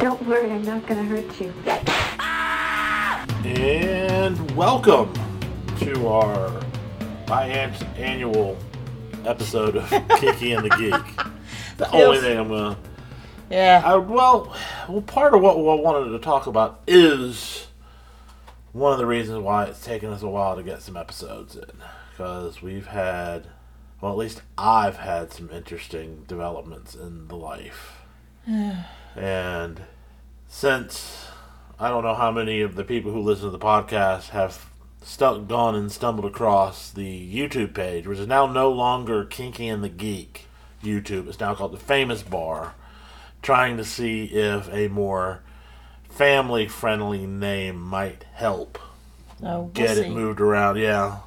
Don't worry, I'm not going to hurt you. And welcome to our biannual episode of Kinky and the Geek. The only thing I'm going to... Yeah. Well, part of what I wanted to talk about is one of the reasons why it's taken us a while to get some episodes in. Because we've had... Well, at least I've had some interesting developments in the life. And since I don't know how many of the people who listen to the podcast have gone and stumbled across the YouTube page, which is now no longer Kinky and the Geek YouTube. It's now called The Famous Bar. Trying to see if a more family-friendly name might help it moved around. Yeah.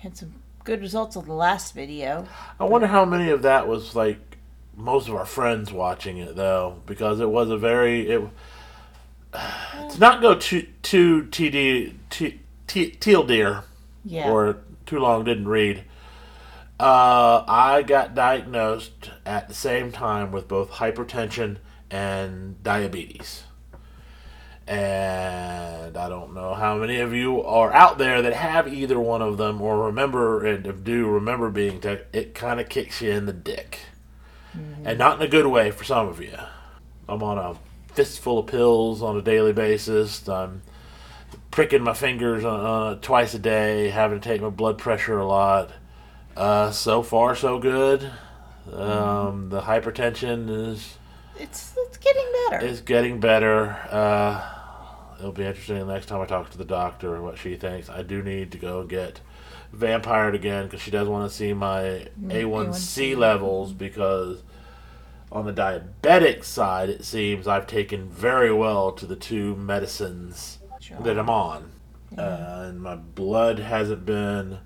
Had some good results on the last video. I wonder how many of that was like most of our friends watching it though, because it was a very to not go too teal deer or too long didn't read. I got diagnosed at the same time with both hypertension and diabetes. And I don't know how many of you are out there that have either one of them or remember, and do remember being it kind of kicks you in the dick. Mm-hmm. And not in a good way for some of you. I'm on a fistful of pills on a daily basis. I'm pricking my fingers twice a day, having to take my blood pressure a lot. So far, so good. The hypertension is... It's getting better. It's getting better. It'll be interesting the next time I talk to the doctor and what she thinks. I do need to go get vampired again because she does want to see my A1C levels, because on the diabetic side, it seems I've taken very well to the two medicines that I'm on. Yeah. And my blood hasn't been...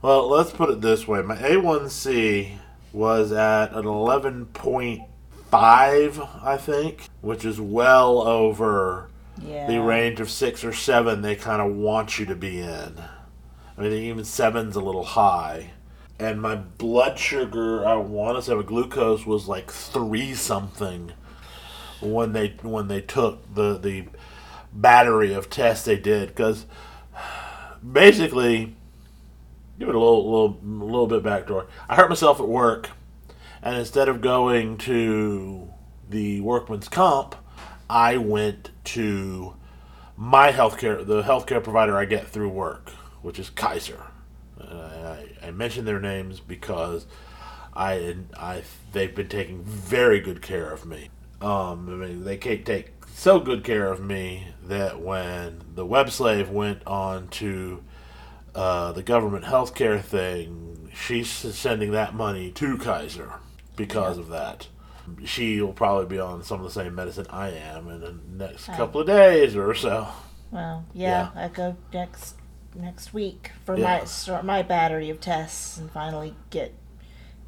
Well, let's put it this way. My A1C was at an 11.5, I think, which is well over the range of 6 or 7 they kind of want you to be in. I mean, even 7's a little high. And my blood sugar, I want to say my glucose was like 3 something when they took the battery of tests they did, because basically, give it a little bit backdoor. I hurt myself at work. And instead of going to the workman's comp, I went to my healthcare provider I get through work, which is Kaiser. I mention their names because they've been taking very good care of me. I mean, they take so good care of me that when the web slave went on to the government healthcare thing, she's sending that money to Kaiser. Because of that, she will probably be on some of the same medicine I am in the next couple of days or so. Well, yeah. I go next week for my battery of tests and finally get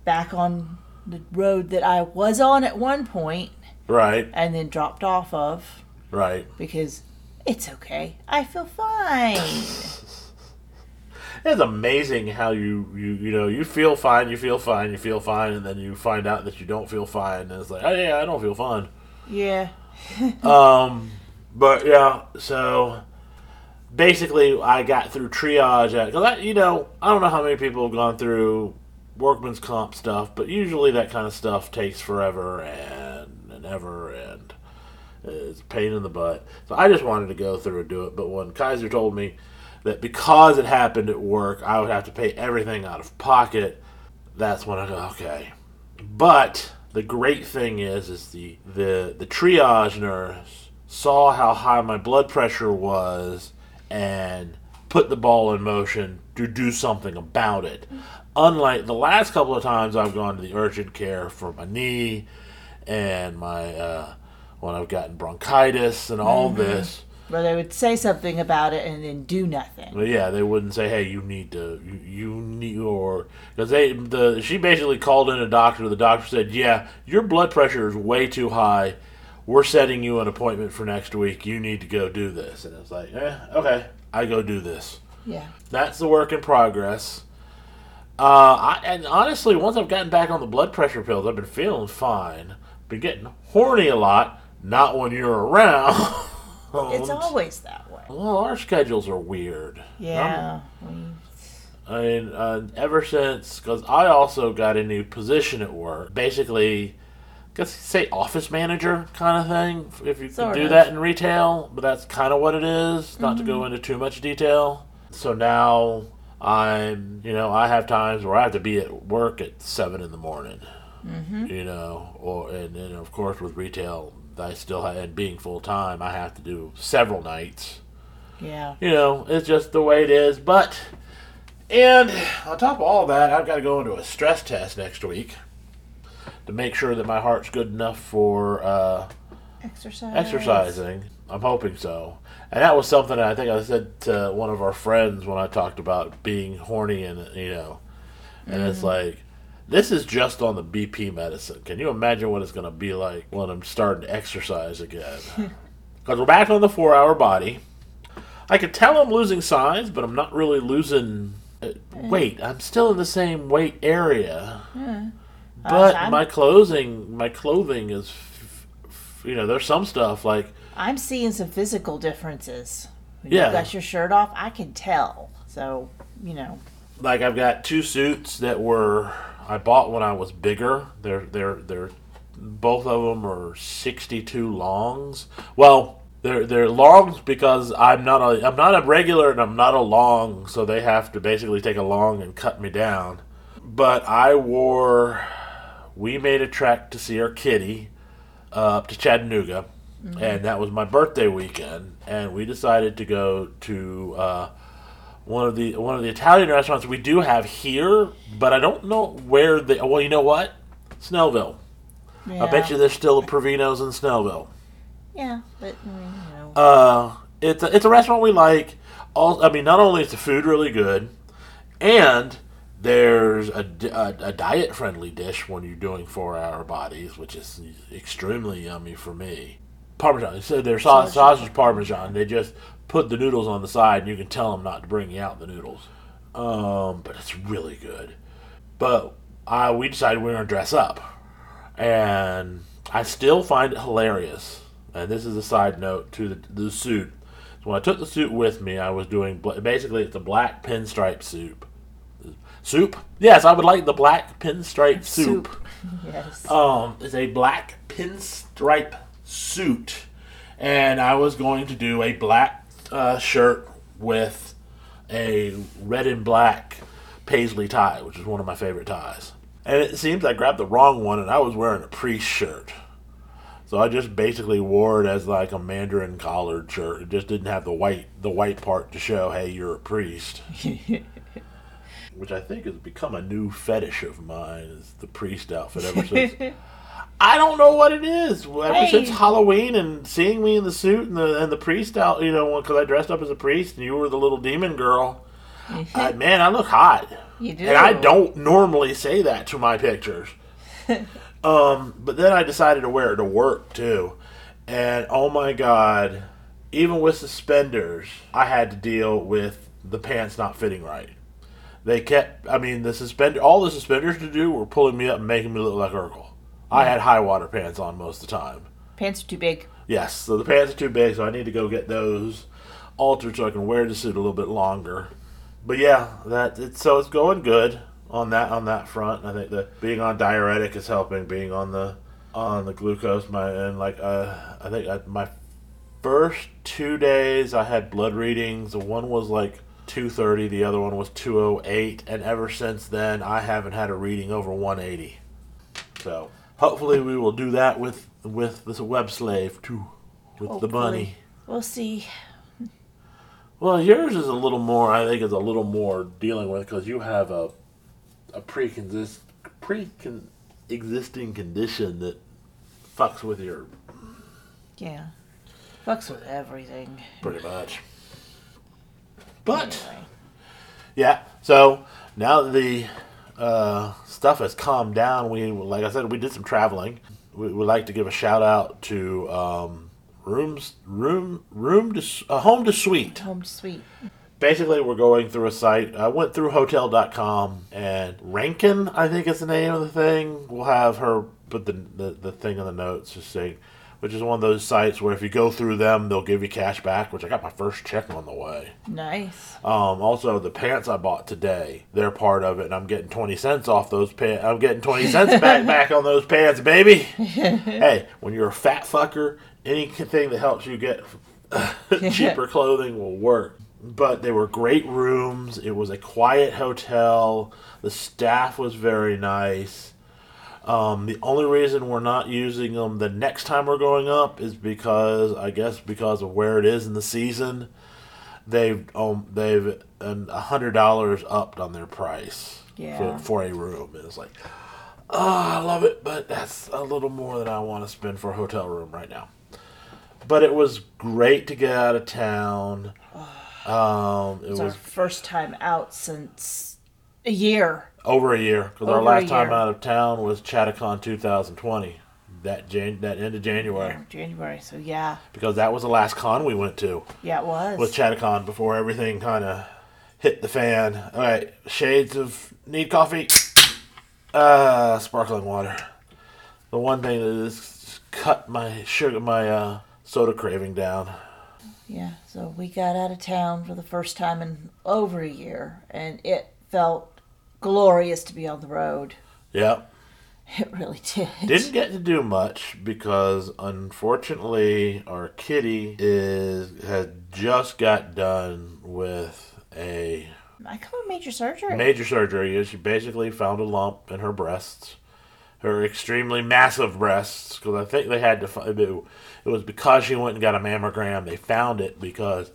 back on the road that I was on at one point. Right. And then dropped off of. Right. Because it's okay. I feel fine. It's amazing how you feel fine, and then you find out that you don't feel fine, and it's like, oh yeah, I don't feel fine. Yeah. But yeah, so basically, I got through triage because I don't know how many people have gone through workman's comp stuff, but usually that kind of stuff takes forever and ever, and it's a pain in the butt. So I just wanted to go through and do it, but when Kaiser told me that because it happened at work, I would have to pay everything out of pocket, that's when I go, okay. But the great thing is the triage nurse saw how high my blood pressure was and put the ball in motion to do something about it. Unlike the last couple of times I've gone to the urgent care for my knee and my when I've gotten bronchitis and all this. But they would say something about it and then do nothing. Well, yeah, they wouldn't say, "Hey, you need," because she basically called in a doctor. The doctor said, "Yeah, your blood pressure is way too high. We're setting you an appointment for next week. You need to go do this." And it's like, okay, I go do this. Yeah, that's the work in progress. And honestly, once I've gotten back on the blood pressure pills, I've been feeling fine. But getting horny a lot, not when you're around. It's always that way. Well, our schedules are weird. Yeah. I mean, ever since, because I also got a new position at work. Basically, I guess you say office manager kind of thing, if you could do that in retail. But that's kind of what it is, not to go into too much detail. So now I'm, you know, I have times where I have to be at work at 7 in the morning. Mm-hmm. You know, or and of course with retail, I still had being full time, I have to do several nights. Yeah. You know, it's just the way it is. But, and on top of all that, I've got to go into a stress test next week to make sure that my heart's good enough for exercising. I'm hoping so. And that was something I think I said to one of our friends when I talked about being horny and, you know, and it's like, this is just on the BP medicine. Can you imagine what it's going to be like when I'm starting to exercise again? Because we're back on the 4-hour body. I can tell I'm losing size, but I'm not really losing weight. I'm still in the same weight area. Yeah. But my clothing is, you know, there's some stuff like... I'm seeing some physical differences. Yeah. You got your shirt off, I can tell. So, you know. Like I've got two suits that were... I bought when I was bigger. They're both of them are 62 longs. Well, they're longs because I'm not a regular and I'm not a long, so they have to basically take a long and cut me down. But we made a trek to see our kitty up to Chattanooga, and that was my birthday weekend, and we decided to go to one of the Italian restaurants we do have here, but I don't know where they... Well, you know what? Snellville. Yeah. I bet you there's still a Provinos in Snellville. Yeah, but, you know... It's a restaurant we like. Not only is the food really good, and there's a diet-friendly dish when you're doing 4-hour bodies, which is extremely yummy for me. Parmesan. So their sausage Parmesan. They just... put the noodles on the side, and you can tell them not to bring you out the noodles. But it's really good. But we decided we were going to dress up. And I still find it hilarious. And this is a side note to the suit. So when I took the suit with me, I was doing... Basically, it's a black pinstripe soup. Soup? Yes, I would like the black pinstripe soup. Yes. It's a black pinstripe suit. And I was going to do a black shirt with a red and black paisley tie, which is one of my favorite ties. And it seems I grabbed the wrong one, and I was wearing a priest shirt. So I just basically wore it as like a Mandarin collared shirt. It just didn't have the white part to show, hey, you're a priest. Which I think has become a new fetish of mine, is the priest outfit ever since. I don't know what it is. Ever since Halloween and seeing me in the suit and the priest out, you know, because I dressed up as a priest and you were the little demon girl. Man, I look hot. You do. And I don't normally say that to my pictures. But then I decided to wear it to work, too. And, oh, my God, even with suspenders, I had to deal with the pants not fitting right. They kept, I mean, all the suspenders to do were pulling me up and making me look like Urkel. I had high water pants on most of the time. Pants are too big. Yes, so the pants are too big, so I need to go get those altered so I can wear the suit a little bit longer. But yeah, it's going good on that front. I think that being on diuretic is helping. Being on the glucose, my first 2 days I had blood readings. One was like 230, the other one was 208, and ever since then I haven't had a reading over 180. So. Hopefully we will do that with this web slave, too, with hopefully. The bunny. We'll see. Well, yours is a little more, I think it's a little more dealing with, because you have a pre-existing condition that fucks with your... Yeah. Fucks with everything. Pretty much. But, anyway. Yeah, so now the... stuff has calmed down. We, like I said, we did some traveling. We would like to give a shout out to Home to Suite. Home to Suite. Basically, we're going through a site. I went through Hotel.com and Rankin, I think is the name of the thing. We'll have her put the thing in the notes, just saying, which is one of those sites where if you go through them, they'll give you cash back, which I got my first check on the way. Nice. Also, the pants I bought today, they're part of it, and I'm getting 20 cents off those pants. I'm getting 20 cents back on those pants, baby. Hey, when you're a fat fucker, anything that helps you get cheaper clothing will work. But they were great rooms. It was a quiet hotel. The staff was very nice. The only reason we're not using them the next time we're going up is because, I guess, because of where it is in the season, they've $100 upped on their price for a room. And it's like, I love it, but that's a little more than I want to spend for a hotel room right now. But it was great to get out of town. It was our first time out since a year. Over a year, because our last time out of town was Chattacon 2020, that end of January. Yeah, January, so yeah. Because that was the last con we went to. Yeah, it was. Was Chattacon before everything kind of hit the fan. All right, shades of need coffee, sparkling water. The one thing that has cut my soda craving down. Yeah, so we got out of town for the first time in over a year, and it felt glorious to be on the road. Yeah. It really did. Didn't get to do much because, unfortunately, our kitty had just got done with major surgery. Major surgery. She basically found a lump in her breasts. Her extremely massive breasts. Because I think they had to... It was because she went and got a mammogram. They found it because...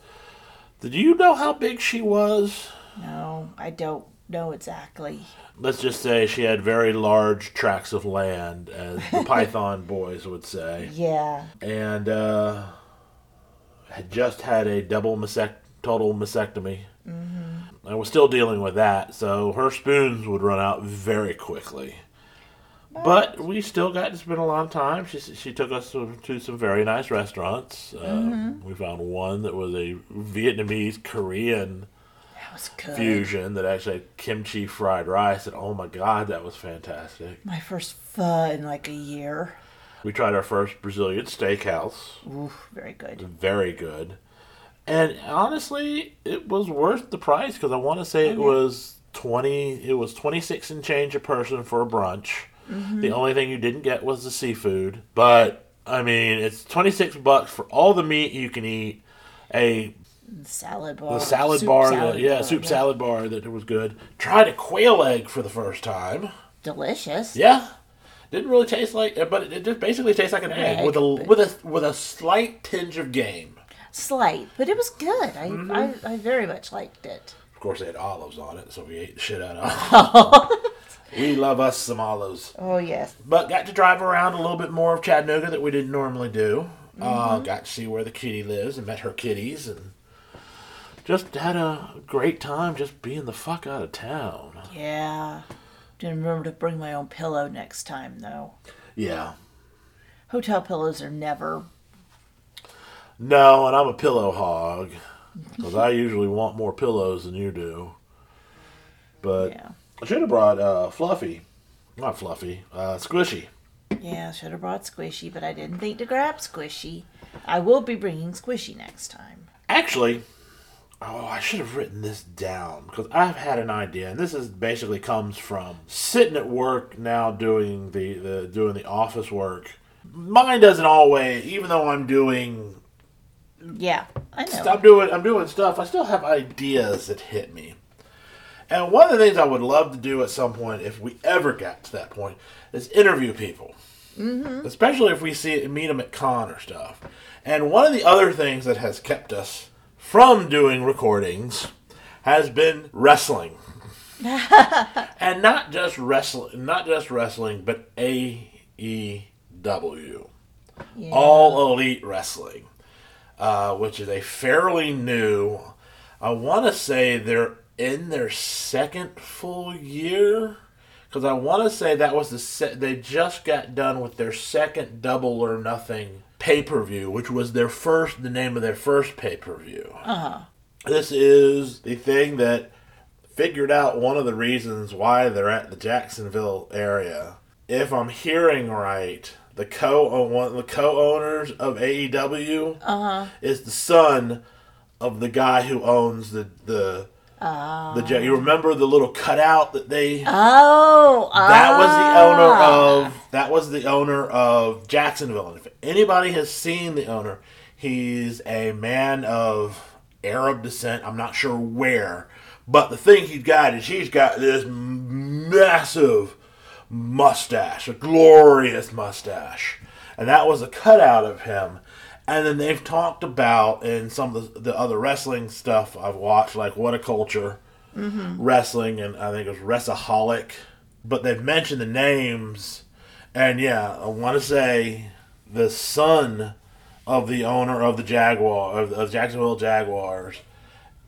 Do you know how big she was? No, I don't. No, exactly. Let's just say she had very large tracts of land, as the Python boys would say. Yeah. And had just had a total mastectomy. Mm-hmm. I was still dealing with that, so her spoons would run out very quickly. But we still got to spend a lot of time. She took us to some very nice restaurants. Mm-hmm. We found one that was a Vietnamese-Korean fusion that actually had kimchi fried rice, and oh my god, that was fantastic. My first pho in like a year. We tried our first Brazilian steakhouse. Ooh, very good. Very good. And honestly, it was worth the price because I want to say it was 26 and change a person for a brunch. Mm-hmm. The only thing you didn't get was the seafood, but I mean, it's $26 for all the meat you can eat. The salad bar that was good. Tried a quail egg for the first time. Delicious. Yeah, didn't really taste like, but it just basically tastes like an egg with a slight tinge of game. Slight, but it was good. I very much liked it. Of course, they had olives on it, so we ate the shit out of it. We love us some olives. Oh yes. But got to drive around a little bit more of Chattanooga that we didn't normally do. Mm-hmm. Got to see where the kitty lives and met her kitties and. Just had a great time just being the fuck out of town. Yeah. Didn't remember to bring my own pillow next time, though. Yeah. Hotel pillows are never... No, and I'm a pillow hog. Because I usually want more pillows than you do. But yeah. I should have brought Fluffy. Not Fluffy. Squishy. Yeah, I should have brought Squishy, but I didn't think to grab Squishy. I will be bringing Squishy next time. Actually... Oh, I should have written this down because I've had an idea, and this is basically comes from sitting at work now doing the office work. Mine doesn't always, even though I'm doing. Yeah, I know. I'm doing stuff. I still have ideas that hit me, and one of the things I would love to do at some point, if we ever got to that point, is interview people. Mm-hmm. Especially if we meet them at con or stuff. And one of the other things that has kept us from doing recordings has been wrestling. And not just wrestling, but AEW. Yeah. All Elite Wrestling, which is a fairly new, I want to say they're in their second full year, because I want to say that was they just got done with their second Double or Nothing pay-per-view, which was the name of their first pay-per-view. Uh-huh. This is the thing that figured out one of the reasons why they're at the Jacksonville area if I'm hearing right, one of the co-owners of AEW is the son of the guy who owns the you remember the little cutout that they that was the owner of Jacksonville. And if anybody has seen the owner, he's a man of Arab descent. I'm not sure where, but the thing he's got is he's got this massive mustache, a glorious mustache, and that was a cutout of him. And then they've talked about in some of the other wrestling stuff I've watched, like What a Culture Wrestling, and I think it was Wrestaholic. But they've mentioned the names, and yeah, I want to say the son of the owner of the of Jacksonville Jaguars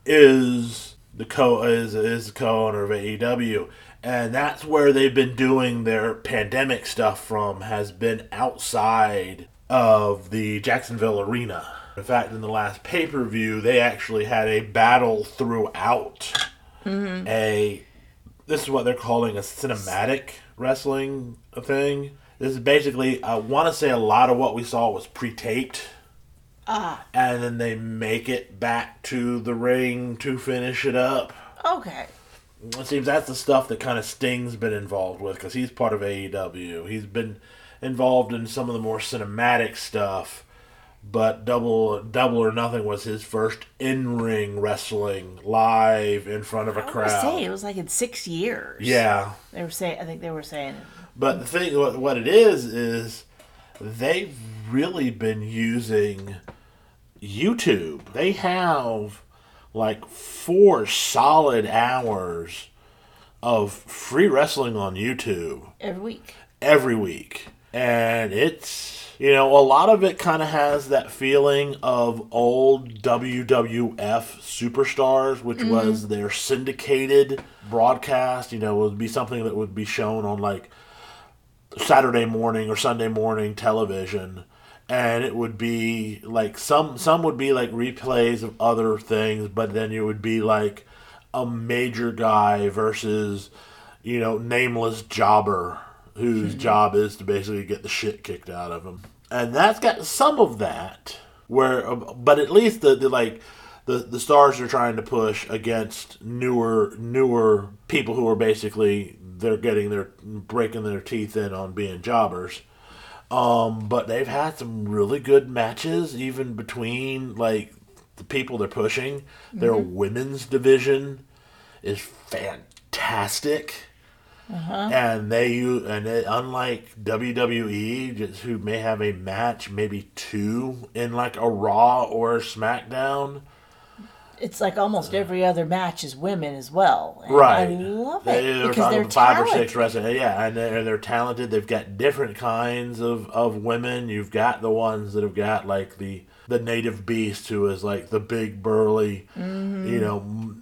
is the co-owner of AEW, and that's where they've been doing their pandemic stuff from. Has been outside of the Jacksonville arena. In fact, in the last pay-per-view, they actually had a battle throughout this is what they're calling a cinematic wrestling thing. This is basically, I want to say a lot of what we saw was pre-taped. And then they make it back to the ring to finish it up. Okay. It seems that's the stuff that kind of Sting's been involved with, because he's part of AEW. He's been involved in some of the more cinematic stuff, but Double or Nothing was his first in-ring wrestling live in front of a crowd. I would say it was like in 6 years. Yeah, they were saying. I think they were saying. But the thing, what it is they've really been using YouTube. They have like 4 solid hours of free wrestling on YouTube every week. And it's, you know, a lot of it kind of has that feeling of old WWF Superstars, which was their syndicated broadcast. You know, it would be something that would be shown on, like, Saturday morning or Sunday morning television. And it would be, like, some would be, like, replays of other things, but then it would be, like, a major guy versus, you know, nameless jobber, whose job is to basically get the shit kicked out of him. And that's got some of that, where, but at least the stars are trying to push against newer people who are basically, breaking their teeth in on being jobbers. But they've had some really good matches, even between, like, the people they're pushing. Their women's division is fantastic. And they unlike WWE, just who may have a match, maybe 2 in like a Raw or a SmackDown. It's like almost every other match is women as well. And right, I love it because they're 5 or 6 wrestlers. Yeah, and they're talented. They've got different kinds of women. You've got the ones that have got like the native beast, who is like the big burly, you know,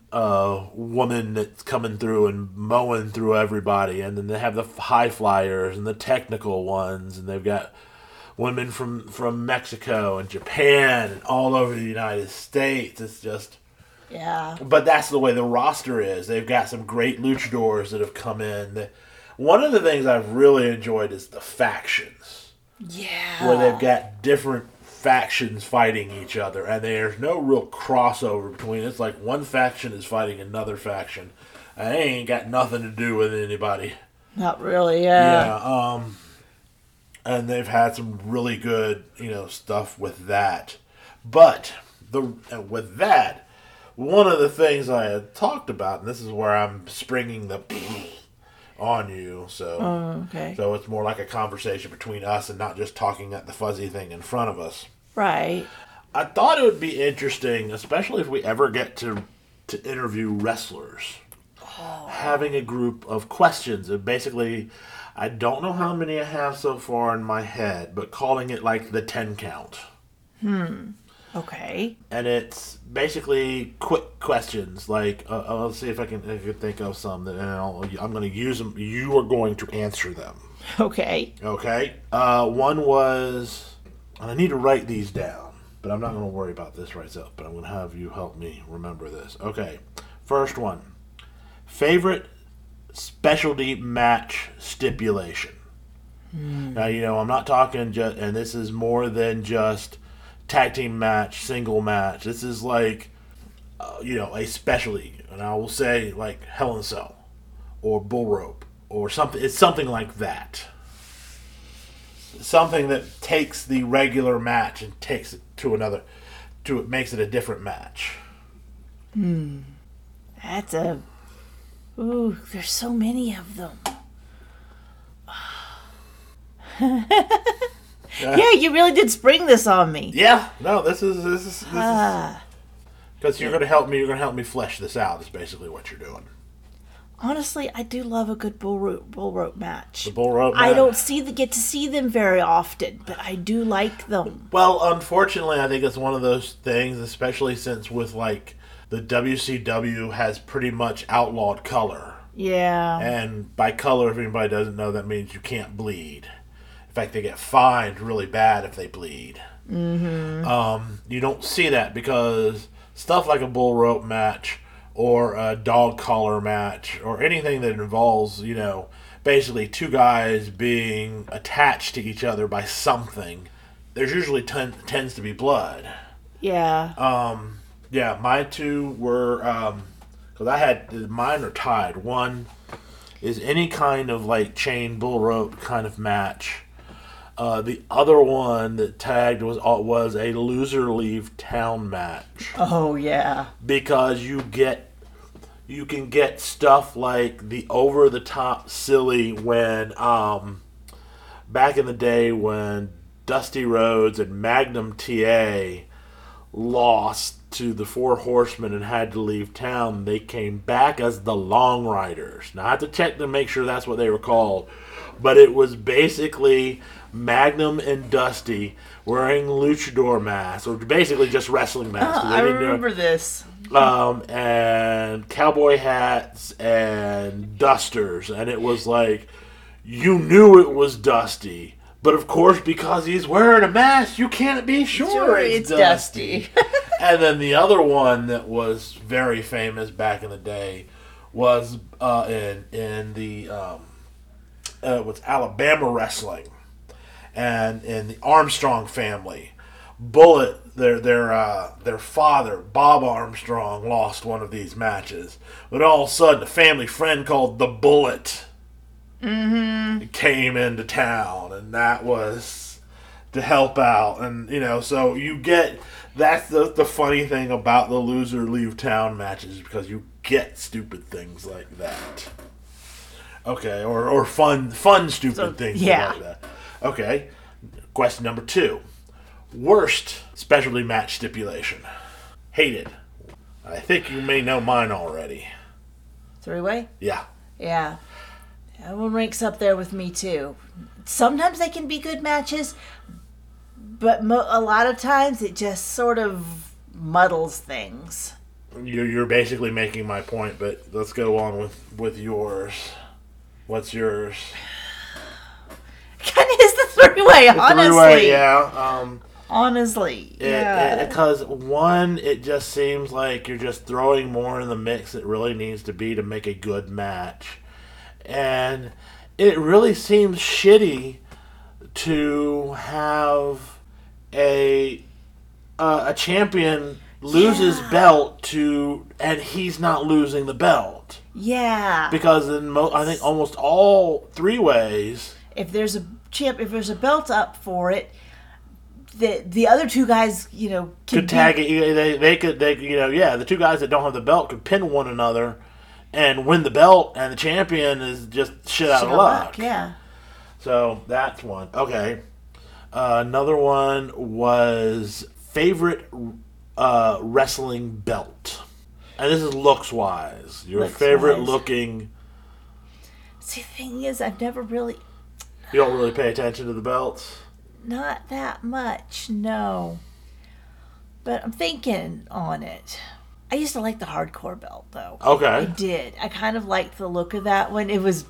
woman that's coming through and mowing through everybody. And then they have the high flyers and the technical ones, and they've got women from Mexico and Japan and all over the United States. It's just, yeah. But that's the way the roster is. They've got some great luchadors that have come in. One of the things I've really enjoyed is the factions. Yeah, where they've got different factions fighting each other, and there's no real crossover between it. It's like one faction is fighting another faction, and they ain't got nothing to do with anybody. Not really, yeah. Yeah, and they've had some really good, you know, stuff with that. But with that, one of the things I had talked about, and this is where I'm springing the on you, so so it's more like a conversation between us and not just talking at the fuzzy thing in front of us. Right. I thought it would be interesting, especially if we ever get to interview wrestlers, having a group of questions. And basically, I don't know how many I have so far in my head, but calling it like the 10 count. Okay. And it's basically quick questions. Like, let's see if I can think of some that I'm going to use them. You are going to answer them. Okay. One was, and I need to write these down, but I'm not going to worry about this right now. But I'm going to have you help me remember this. Okay. First one. Favorite specialty match stipulation. Now, you know, I'm not talking just, and this is more than just tag team match, single match. This is like, you know, a special league. And I will say, like, Hell in a Cell or Bull Rope or something. It's something like that. Something that takes the regular match and takes it to another, to it makes it a different match. Hmm. That's a... Ooh, there's so many of them. Yeah, you really did spring this on me. Yeah, no, this is because you're going to help me. You're going to help me flesh this out. Is basically what you're doing. Honestly, I do love a good bull rope match. The bull rope match. I don't get to see them very often, but I do like them. Well, unfortunately, I think it's one of those things, especially since with like the WCW has pretty much outlawed color. Yeah. And by color, if anybody doesn't know, that means you can't bleed. In fact, they get fined really bad if they bleed. Mm-hmm. You don't see that because stuff like a bull rope match or a dog collar match or anything that involves, you know, basically two guys being attached to each other by something, there's usually tends to be blood. Yeah. Yeah, my two were... Because mine are tied. One is any kind of like chain bull rope kind of match. The other one that tagged was a loser leave town match. Oh yeah. Because you can get stuff like the over the top silly when back in the day when Dusty Rhodes and Magnum TA lost to the Four Horsemen and had to leave town, they came back as the Long Riders. Now, I have to check to make sure that's what they were called. But it was basically Magnum and Dusty wearing luchador masks, or basically just wrestling masks. Oh, I remember this. And cowboy hats and dusters. And it was like, you knew it was Dusty. But, of course, because he's wearing a mask, you can't be sure it's Dusty. And then the other one that was very famous back in the day was in Alabama Wrestling and in the Armstrong family. Bullet, their father, Bob Armstrong, lost one of these matches. But all of a sudden, a family friend called the Bullet... Mm-hmm. came into town, and that was to help out, and you know, so you get that's the funny thing about the loser leave town matches, because you get stupid things like that. Okay, or fun stupid things like that. Okay, question number 2: worst specialty match stipulation. Hated. I think you may know mine already. 3-way. Yeah. That one ranks up there with me, too. Sometimes they can be good matches, but a lot of times it just sort of muddles things. You're basically making my point, but let's go on with yours. What's yours? Kind of is the 3-way, honestly. 3-way, yeah. Honestly, yeah. Because one, it just seems like you're just throwing more in the mix that really needs to be to make a good match. And it really seems shitty to have a champion lose his belt to, and he's not losing the belt. Yeah. Because in I think almost all 3-ways, if there's a belt up for it, the other two guys, you know, could tag it. The two guys that don't have the belt could pin one another and win the belt, and the champion is just shit out of luck. Yeah. So that's one. Okay. Another one was favorite wrestling belt, and this is looks-wise. Favorite looking. See, the thing is, I've never really. You don't really pay attention to the belts. Not that much, no. But I'm thinking on it. I used to like the hardcore belt, though. Okay. I did. I kind of liked the look of that one. It was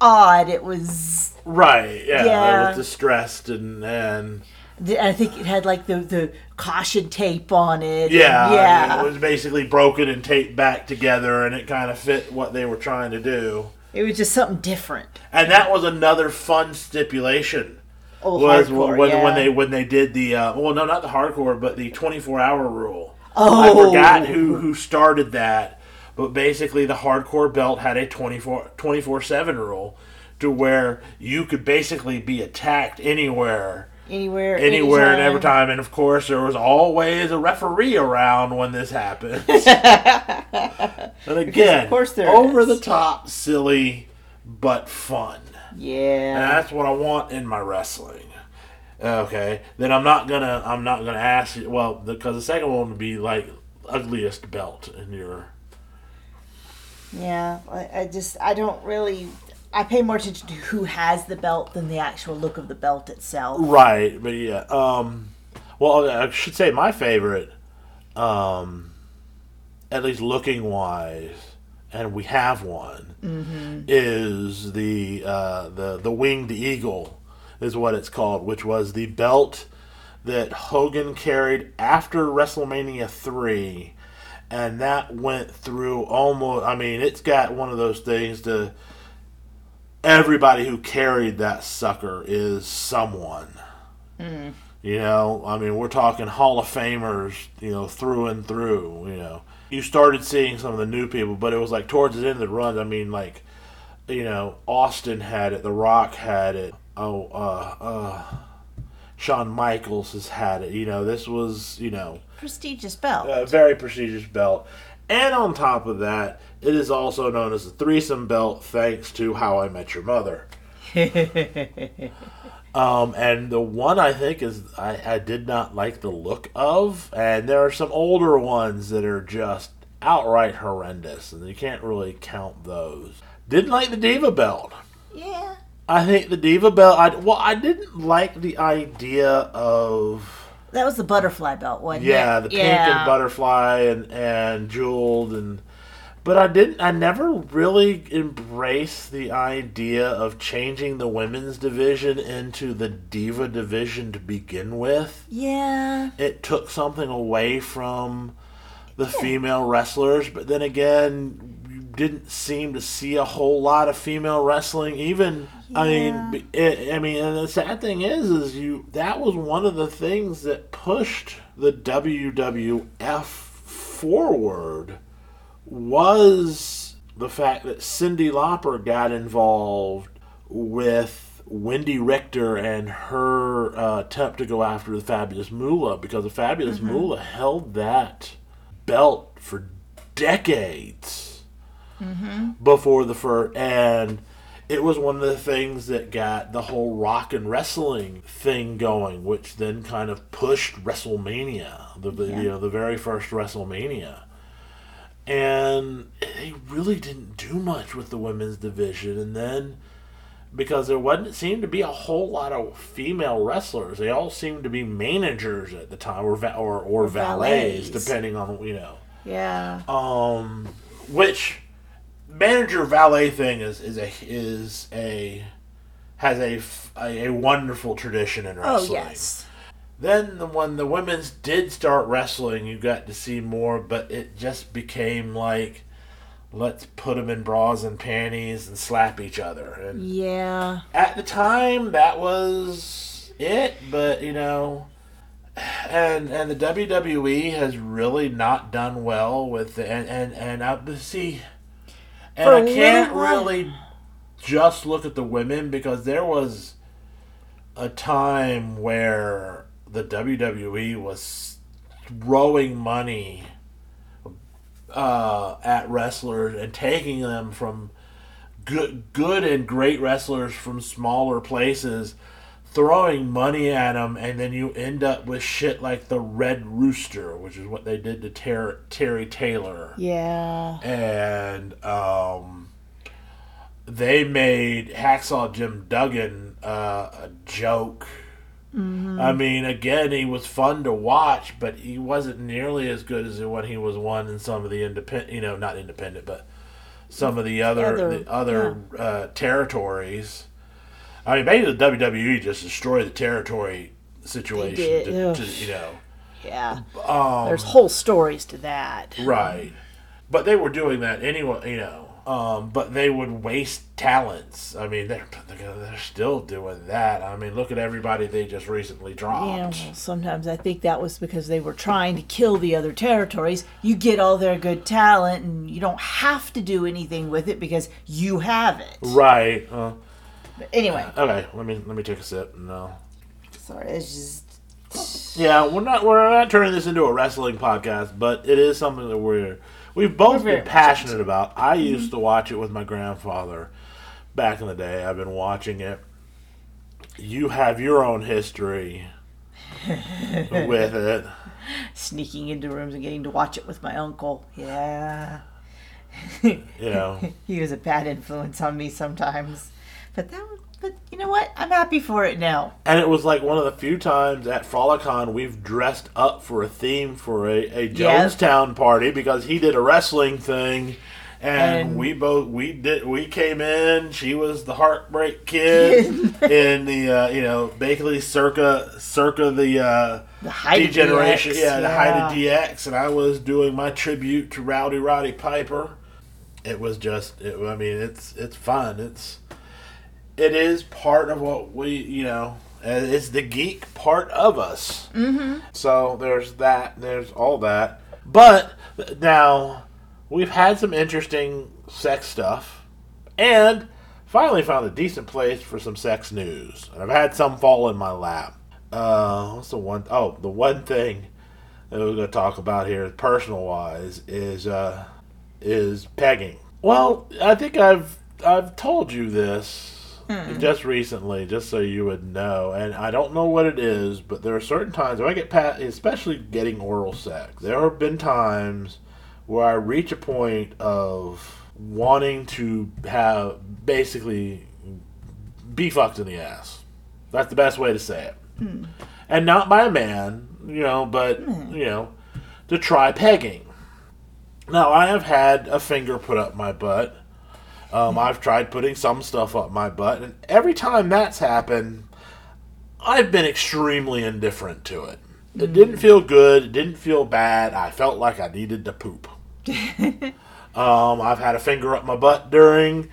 odd. It was... Right, yeah. It was distressed and... I think it had, like, the caution tape on it. Yeah. And it was basically broken and taped back together, and it kind of fit what they were trying to do. It was just something different. And that was another fun stipulation. When they did the well, no, not the hardcore, but the 24-hour rule. Oh, I forgot who started that, but basically the hardcore belt had a 24/7 rule, to where you could basically be attacked anywhere, anytime. And every time. And of course, there was always a referee around when this happens. And again, of course over the top, silly, but fun. Yeah, and that's what I want in my wrestling. Okay, then I'm not gonna ask you. Well, because the second one would be like ugliest belt in your. Yeah, I don't really. I pay more attention to who has the belt than the actual look of the belt itself. Right, but yeah. Well, I should say my favorite, at least looking wise, and we have one, is the winged eagle, is what it's called, which was the belt that Hogan carried after WrestleMania 3, and that went through almost. I mean, it's got one of those things to. Everybody who carried that sucker is someone. Mm. You know, I mean, we're talking Hall of Famers, you know, through and through, you know. You started seeing some of the new people, but it was like towards the end of the run, I mean, like, you know, Austin had it, The Rock had it, Shawn Michaels has had it, you know, this was, you know. Prestigious belt. A very prestigious belt. And on top of that, it is also known as the threesome belt, thanks to How I Met Your Mother. And the one I think is I did not like the look of, and there are some older ones that are just outright horrendous, and you can't really count those. Didn't like the Diva belt. Yeah. I think the Diva belt. I didn't like the idea of. That was the butterfly belt, wasn't it? Yeah, the pink and butterfly and jeweled. But I never really embraced the idea of changing the women's division into the Diva division to begin with. Yeah. It took something away from the female wrestlers, but then again, you didn't seem to see a whole lot of female wrestling, even... Yeah. I mean, and the sad thing is that was one of the things that pushed the WWF forward was the fact that Cyndi Lauper got involved with Wendy Richter and her attempt to go after the Fabulous Moolah, because the Fabulous Moolah held that belt for decades before the first... and. It was one of the things that got the whole rock and wrestling thing going, which then kind of pushed WrestleMania, the very first WrestleMania. And they really didn't do much with the women's division. And then, because there seemed to be a whole lot of female wrestlers, they all seemed to be managers at the time, or valets, depending on, you know. Yeah. Which... manager valet thing has a wonderful tradition in wrestling. Oh yes. Then when the women's did start wrestling, you got to see more, but it just became like, let's put them in bras and panties and slap each other. And yeah. At the time, that was it, but you know. And the WWE has really not done well with the and I see. And I can't really just look at the women, because there was a time where the WWE was throwing money at wrestlers and taking them from good and great wrestlers from smaller places, throwing money at them, and then you end up with shit like the Red Rooster, which is what they did to Terry Taylor. Yeah. And they made Hacksaw Jim Duggan a joke. Mm-hmm. I mean, again, he was fun to watch, but he wasn't nearly as good as when he was one in some of the independent, you know, not independent, but some of the other territories. I mean, maybe the WWE just destroyed the territory situation. They did. To, you know. Yeah. There's whole stories to that. Right. But they were doing that anyway, you know. But they would waste talents. I mean, they're still doing that. I mean, look at everybody they just recently dropped. Yeah, well, sometimes I think that was because they were trying to kill the other territories. You get all their good talent, and you don't have to do anything with it because you have it. Right. But anyway. Okay, let me take a sip. No. Sorry, it's just. Yeah, we're not turning this into a wrestling podcast, but it is something that we've both been passionate about. I used to watch it with my grandfather back in the day. I've been watching it. You have your own history with it. Sneaking into rooms and getting to watch it with my uncle. Yeah. Yeah. He was a bad influence on me sometimes. But you know what? I'm happy for it now. And it was like one of the few times at Frolicon we've dressed up for a theme for a Jonestown party, because he did a wrestling thing, and we came in. She was the Heartbreak Kid in the basically circa the height of DX. Yeah, the height of DX, and I was doing my tribute to Rowdy Roddy Piper. It was just, it's fun. It is part of what we, it's the geek part of us. Mm-hmm. So there's that, there's all that. But now, we've had some interesting sex stuff, and finally found a decent place for some sex news. And I've had some fall in my lap. The one thing that we're going to talk about here, personal-wise, is pegging. Well, I think I've told you this. Just recently, just so you would know, and I don't know what it is, but there are certain times where I get past, especially getting oral sex, there have been times where I reach a point of wanting to have, basically, be fucked in the ass. That's the best way to say it. And not by a man, but, to try pegging. Now, I have had a finger put up my butt. I've tried putting some stuff up my butt, and every time that's happened, I've been extremely indifferent to it. It didn't feel good. It didn't feel bad. I felt like I needed to poop. I've had a finger up my butt during,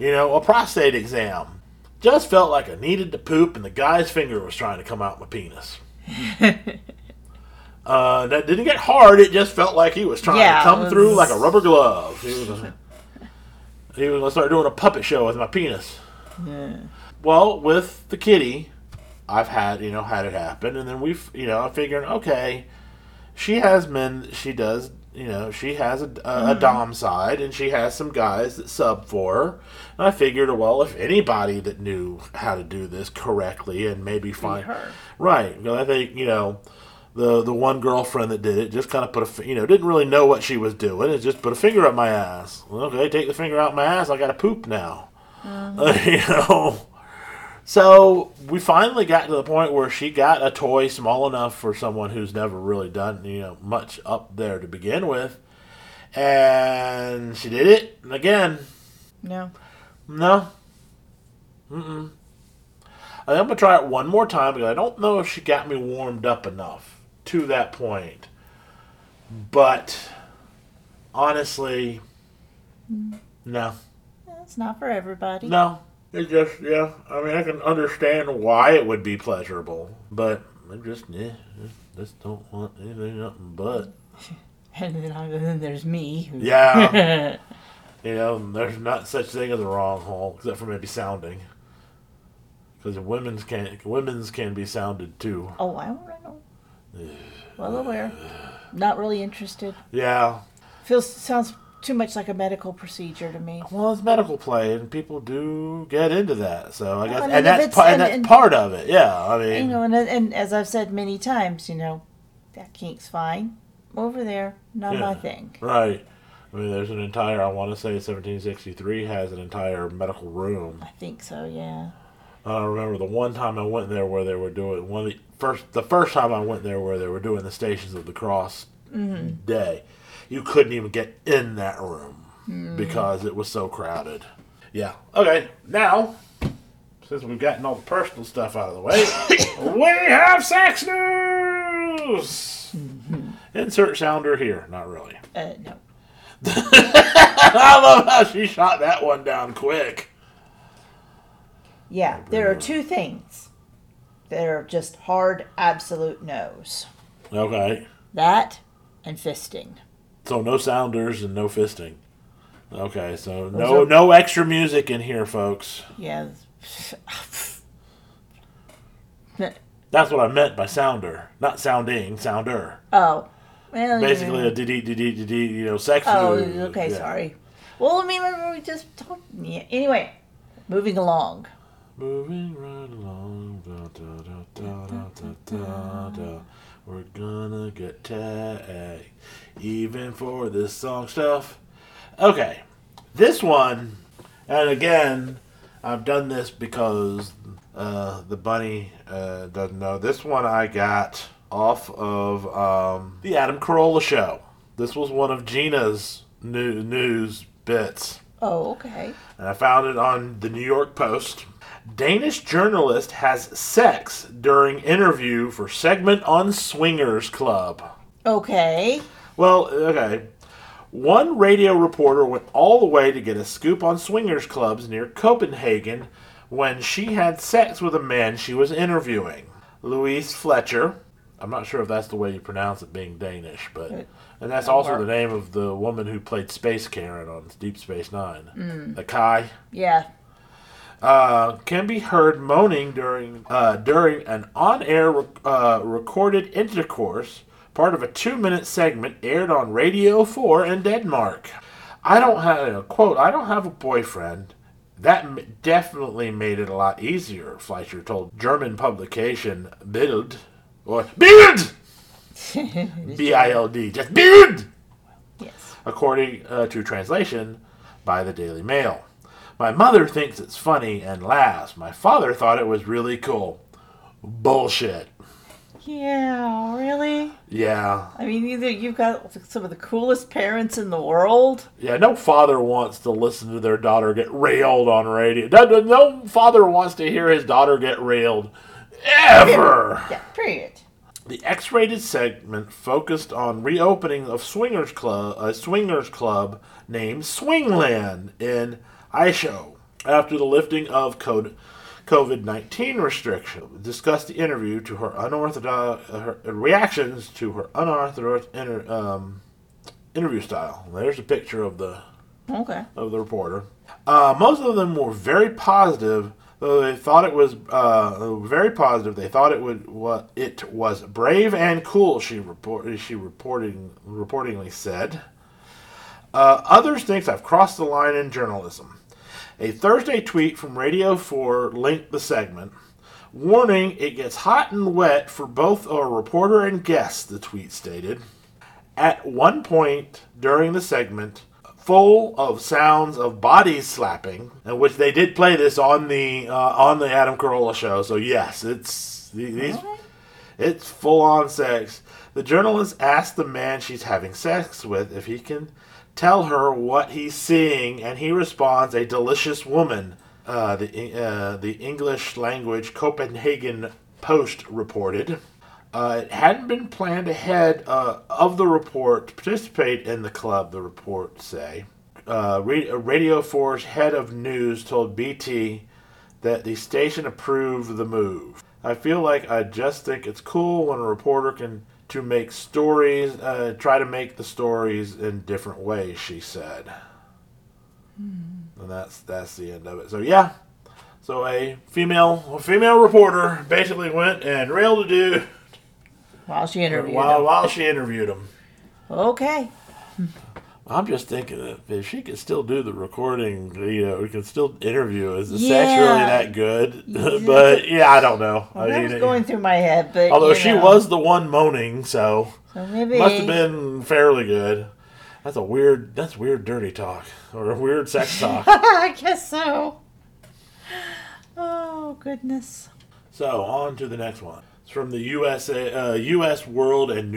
a prostate exam. Just felt like I needed to poop, and the guy's finger was trying to come out my penis. That didn't get hard. It just felt like he was trying to come through like a rubber glove. He was Even going to start doing a puppet show with my penis. Yeah. Well, with the kitty, I've had it happen. And then I'm figuring, okay, she has men, she does, she has a dom side, and she has some guys that sub for her. And I figured, well, if anybody that knew how to do this correctly and maybe find her. Right. I think, the one girlfriend that did it just kind of put didn't really know what she was doing. It just put a finger up my ass. Well, okay, take the finger out my ass. I got to poop now. So we finally got to the point where she got a toy small enough for someone who's never really done, much up there to begin with. And she did it. And again. No. I'm going to try it one more time because I don't know if she got me warmed up enough to that point. But, honestly, no. It's not for everybody. No. It just, I can understand why it would be pleasurable. But I just don't want anything up my butt. And then there's me. Yeah. There's not such thing as a wrong hole, except for maybe sounding. Because women's can be sounded too. Oh, I don't know. Well aware. Not really interested. Yeah. Sounds too much like a medical procedure to me. Well, it's medical play, and people do get into that. So I guess, that's part of it. Yeah, I mean. And as I've said many times, that kink's fine over there. Not my thing. Right. I mean, there's an entire. I want to say 1763 has an entire medical room. I think so. Yeah. I remember the one time I went there where they were doing the first time I went there where they were doing the Stations of the Cross day. You couldn't even get in that room because it was so crowded. Yeah. Okay. Now, since we've gotten all the personal stuff out of the way, we have sex news. Insert sounder here. Not really. No. I love how she shot that one down quick. Yeah, there are two things that are just hard, absolute no's. Okay. That and fisting. So no sounders and no fisting. Okay, so no extra music in here, folks. Yeah. That's what I meant by sounder, not sounding, sounder. Oh. Well, basically, a de-de-de-de-de, you know, sex. Oh, okay, yeah. Sorry. Well, I mean, remember we just talked. Yeah. Anyway, moving along. Moving right along. Da, da, da, da, da, da, da, da. We're gonna get tagged, even for this song stuff. Okay, this one, and again, I've done this because the bunny doesn't know. This one I got off of the Adam Carolla Show. This was one of Gina's news bits. Oh, okay. And I found it on the New York Post. Danish journalist has sex during interview for segment on Swingers Club. Okay. Well, okay. One radio reporter went all the way to get a scoop on swingers clubs near Copenhagen when she had sex with a man she was interviewing. Louise Fletcher. I'm not sure if that's the way you pronounce it being Danish, but... And that's also the name of the woman who played Space Karen on Deep Space Nine. Mm. The Kai. Yeah. Can be heard moaning during an on-air recorded intercourse, part of a 2-minute segment aired on Radio 4 in Denmark. I don't have a quote. I don't have a boyfriend. That definitely made it a lot easier, Fleischer told German publication Bild. Or Bild! B-I-L-D. Just Bild! Yes. According to translation by the Daily Mail. My mother thinks it's funny and laughs. My father thought it was really cool. Bullshit. Yeah, really? Yeah. I mean, either you've got some of the coolest parents in the world. Yeah, no father wants to listen to their daughter get railed on radio. No father wants to hear his daughter get railed. Ever! Yeah, period. The X-rated segment focused on reopening of a swingers club named Swingland in Ishow after the lifting of COVID-19 restrictions. Discussed the interview to her unorthodox reactions to her unorthodox interview style. There's a picture of the reporter. Most of them were very positive. They thought it was very positive. They thought it was brave and cool. She reportedly said. Others think I've crossed the line in journalism. A Thursday tweet from Radio 4 linked the segment. Warning: it gets hot and wet for both a reporter and guest. The tweet stated. At one point during the segment, full of sounds of bodies slapping, in which they did play this on the Adam Carolla Show. So yes, it's full on sex. The journalist asked the man she's having sex with if he can tell her what he's seeing, and he responds, "A delicious woman." The English language Copenhagen Post reported. It hadn't been planned ahead of the report to participate in the club, the report say. Radio 4's head of news told BT that the station approved the move. I feel like I just think it's cool when a reporter try to make the stories in different ways, she said. Mm-hmm. And that's the end of it. So yeah. So a female reporter basically went and railed a dude. While she interviewed him. Okay. I'm just thinking that if she could still do the recording, you know, we could still interview. Is the sex really that good? But, yeah, I don't know. Well, that was going through my head. But although she was the one moaning, so maybe must have been fairly good. That's weird dirty talk. Or weird sex talk. I guess so. Oh, goodness. So, on to the next one. From the U.S. World and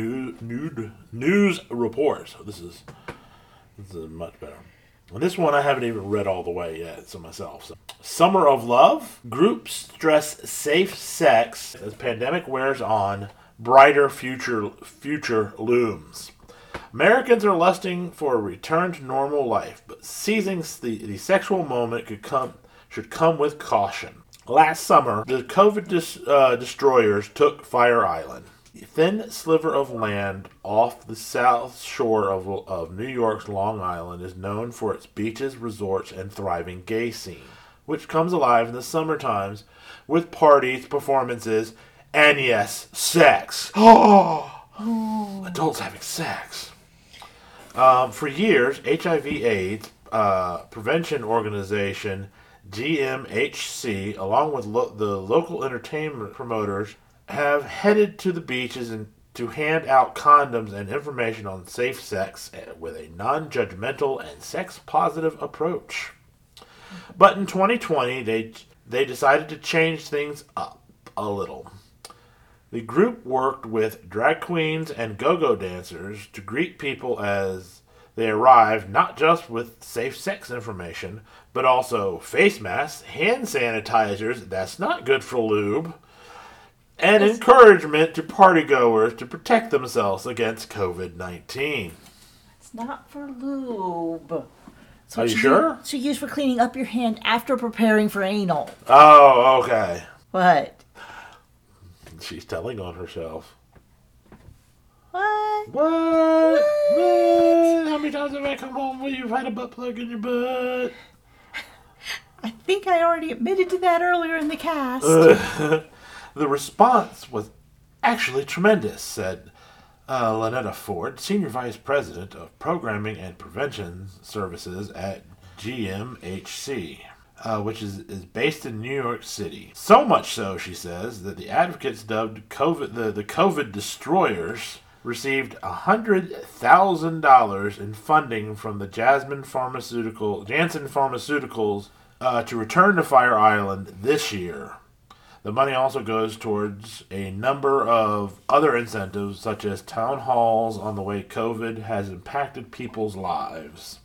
News Report. So this is much better. And this one I haven't even read all the way yet, so myself. So. Summer of Love. Groups stress safe sex as pandemic wears on. Brighter future looms. Americans are lusting for a return to normal life, but seizing the sexual moment should come with caution. Last summer, the COVID destroyers took Fire Island, a thin sliver of land off the south shore of New York's Long Island is known for its beaches, resorts, and thriving gay scene, which comes alive in the summer times with parties, performances, and yes, sex. Adults having sex. For years, HIV/AIDS prevention organization GMHC, along with the local entertainment promoters, have headed to the beaches and to hand out condoms and information on safe sex with a non-judgmental and sex-positive approach. But in 2020, they decided to change things up a little. The group worked with drag queens and go-go dancers to greet people as they arrived, not just with safe sex information, but also face masks, hand sanitizers, that's not good for lube, and encouragement to partygoers to protect themselves against COVID-19. It's not for lube. So are you sure? It's used for cleaning up your hand after preparing for anal. Oh, okay. What? She's telling on herself. What? What? How many times have I come home where you've had a butt plug in your butt? I think I already admitted to that earlier in the cast. The response was actually tremendous, said Lynetta Ford, Senior Vice President of Programming and Prevention Services at GMHC, which is based in New York City. So much so, she says, that the advocates dubbed the COVID destroyers received $100,000 in funding from the Janssen Pharmaceuticals to return to Fire Island this year. The money also goes towards a number of other incentives, such as town halls on the way COVID has impacted people's lives.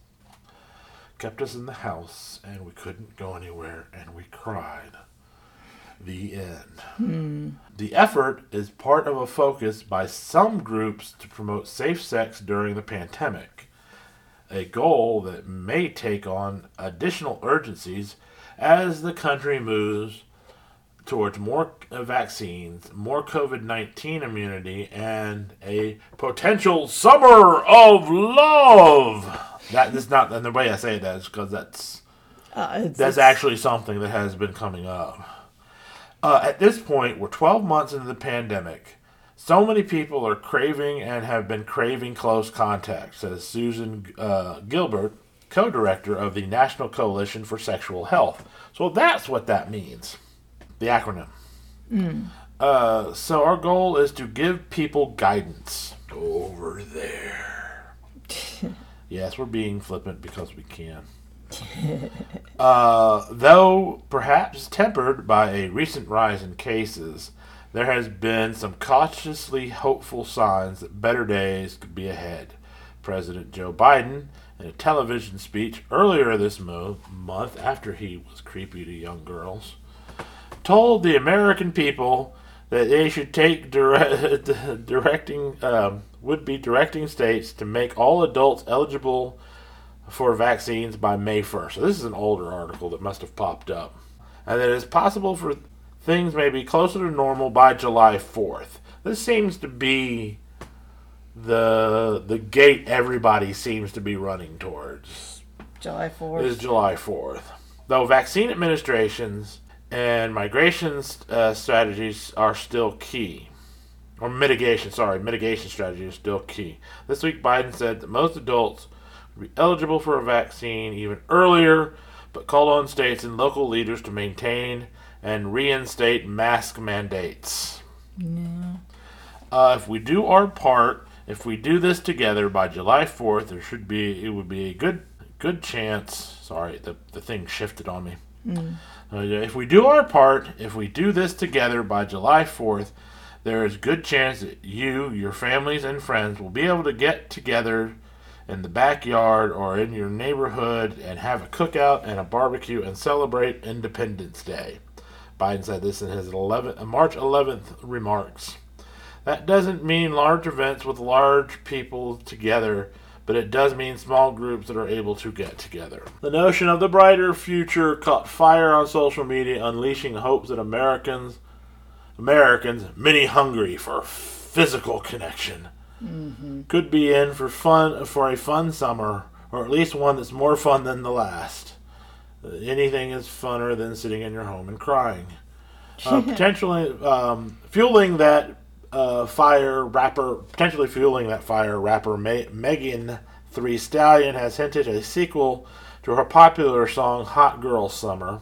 Kept us in the house, and we couldn't go anywhere, and we cried. The end. The effort is part of a focus by some groups to promote safe sex during the pandemic, a goal that may take on additional urgencies as the country moves towards more vaccines, more COVID-19 immunity, and a potential summer of love. That is not, and the way I say that is because that's actually something that has been coming up. At this point, we're 12 months into the pandemic. So many people are craving and have been craving close contact, says Susan Gilbert, co-director of the National Coalition for Sexual Health. So that's what that means. The acronym. So our goal is to give people guidance. Go over there. Yes, we're being flippant because we can. Though perhaps tempered by a recent rise in cases, there has been some cautiously hopeful signs that better days could be ahead. President Joe Biden, in a television speech earlier this month, after he was creepy to young girls, told the American people that they should take directing states to make all adults eligible for vaccines by May 1st. So this is an older article that must have popped up. And that it's possible for things may be closer to normal by July 4th. This seems to be the gate everybody seems to be running towards. July 4th. Is July 4th. Though vaccine administrations and migration strategies are still key. Or mitigation strategies are still key. This week, Biden said that most adults will be eligible for a vaccine even earlier, but called on states and local leaders to maintain and reinstate mask mandates. Yeah. If we do our part, if we do this together by July 4th, it would be a good chance. Sorry, the thing shifted on me. If we do our part, if we do this together by July 4th, there is good chance that you, your families, and friends will be able to get together in the backyard or in your neighborhood and have a cookout and a barbecue and celebrate Independence Day. Biden said this in his March 11th remarks. That doesn't mean large events with large people together, but it does mean small groups that are able to get together. The notion of the brighter future caught fire on social media, unleashing hopes that Americans, many hungry for physical connection, could be in for a fun summer, or at least one that's more fun than the last. Anything is funner than sitting in your home and crying. Potentially fueling that fire, rapper Megan Thee Stallion has hinted a sequel to her popular song Hot Girl Summer.